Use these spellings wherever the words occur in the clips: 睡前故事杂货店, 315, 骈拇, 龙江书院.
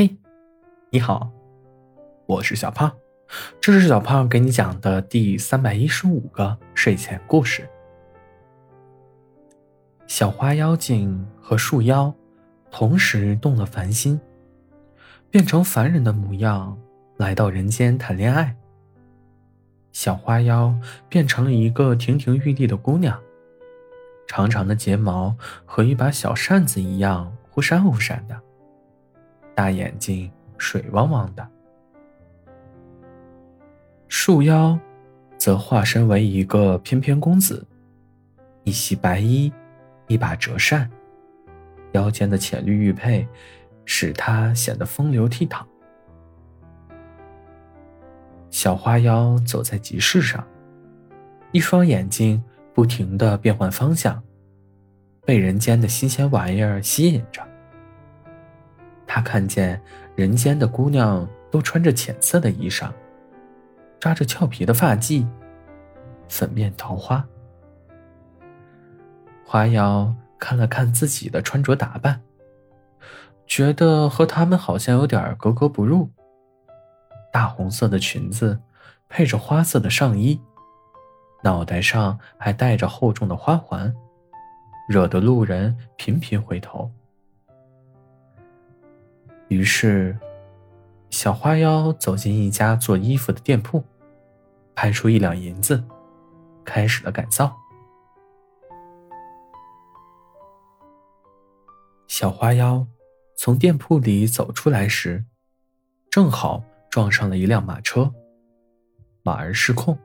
嘿，你好，我是小胖，这是小胖给你讲的第315个睡前故事。小花妖精和树妖同时动了凡心，变成凡人的模样来到人间谈恋爱。小花妖变成了一个亭亭玉立的姑娘，长长的睫毛和一把小扇子一样忽闪忽闪的，大眼睛水汪汪的。树妖则化身为一个翩翩公子，一袭白衣，一把折扇，腰间的浅绿玉佩使他显得风流倜傥。小花妖走在集市上，一双眼睛不停地变换方向，被人间的新鲜玩意儿吸引着。他看见人间的姑娘都穿着浅色的衣裳，扎着俏皮的发髻，粉面桃花。花妖看了看自己的穿着打扮，觉得和他们好像有点格格不入。大红色的裙子配着花色的上衣，脑袋上还戴着厚重的花环，惹得路人频频回头。于是，小花妖走进一家做衣服的店铺，拍出1两银子，开始了改造。小花妖从店铺里走出来时，正好撞上了一辆马车，马儿失控，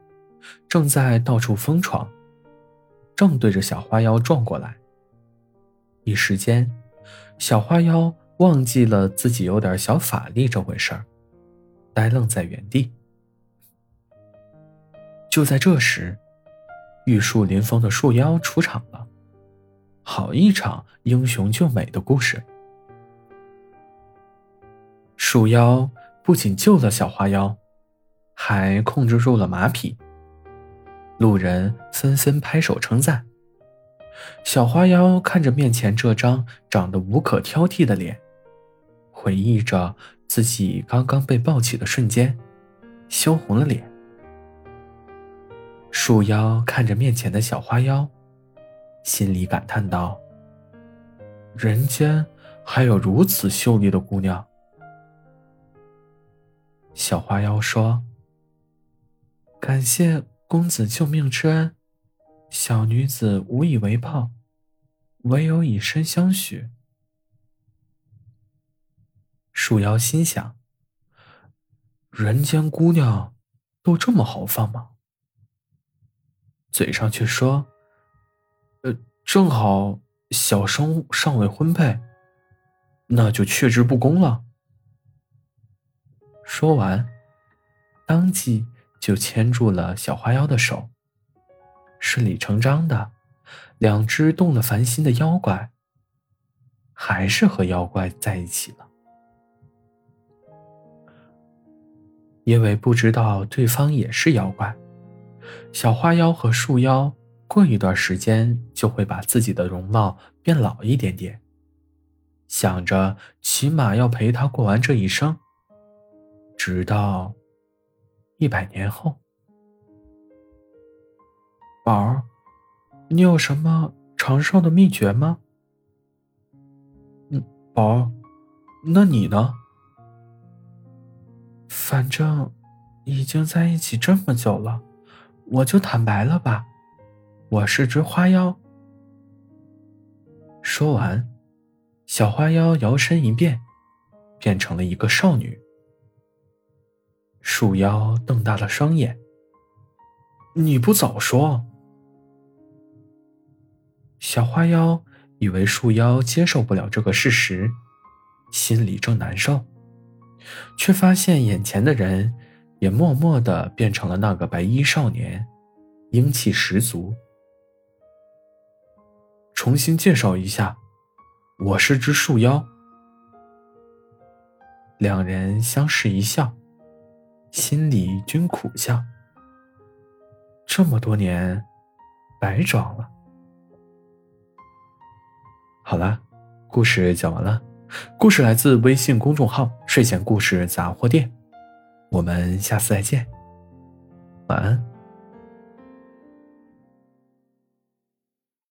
正在到处疯闯，正对着小花妖撞过来。一时间，小花妖忘记了自己有点小法力这回事儿，呆愣在原地。就在这时，玉树临风的树妖出场了，好一场英雄救美的故事。树妖不仅救了小花妖，还控制住了马匹，路人纷纷拍手称赞。小花妖看着面前这张长得无可挑剔的脸，回忆着自己刚刚被抱起的瞬间，羞红了脸。树妖看着面前的小花妖，心里感叹道：人间还有如此秀丽的姑娘。小花妖说：感谢公子救命之恩，小女子无以为报，唯有以身相许。树妖心想：人间姑娘都这么豪放吗？嘴上却说：正好小生尚未婚配，那就却之不恭了。说完，当即就牵住了小花妖的手，顺理成章的，两只动了凡心的妖怪还是和妖怪在一起了。因为不知道对方也是妖怪，小花妖和树妖过一段时间就会把自己的容貌变老一点点，想着起码要陪他过完这一生，直到100年后。宝儿，你有什么长寿的秘诀吗？宝儿，那你呢？反正已经在一起这么久了，我就坦白了吧，我是只花妖。说完，小花妖摇身一变，变成了一个少女。树妖瞪大了双眼：你不早说！小花妖以为树妖接受不了这个事实，心里正难受，却发现眼前的人也默默地变成了那个白衣少年，英气十足。重新介绍一下，我是只树妖。两人相视一笑，心里均苦笑，这么多年白装了。好了，故事讲完了。故事来自微信公众号睡前故事杂货店，我们下次再见，晚安。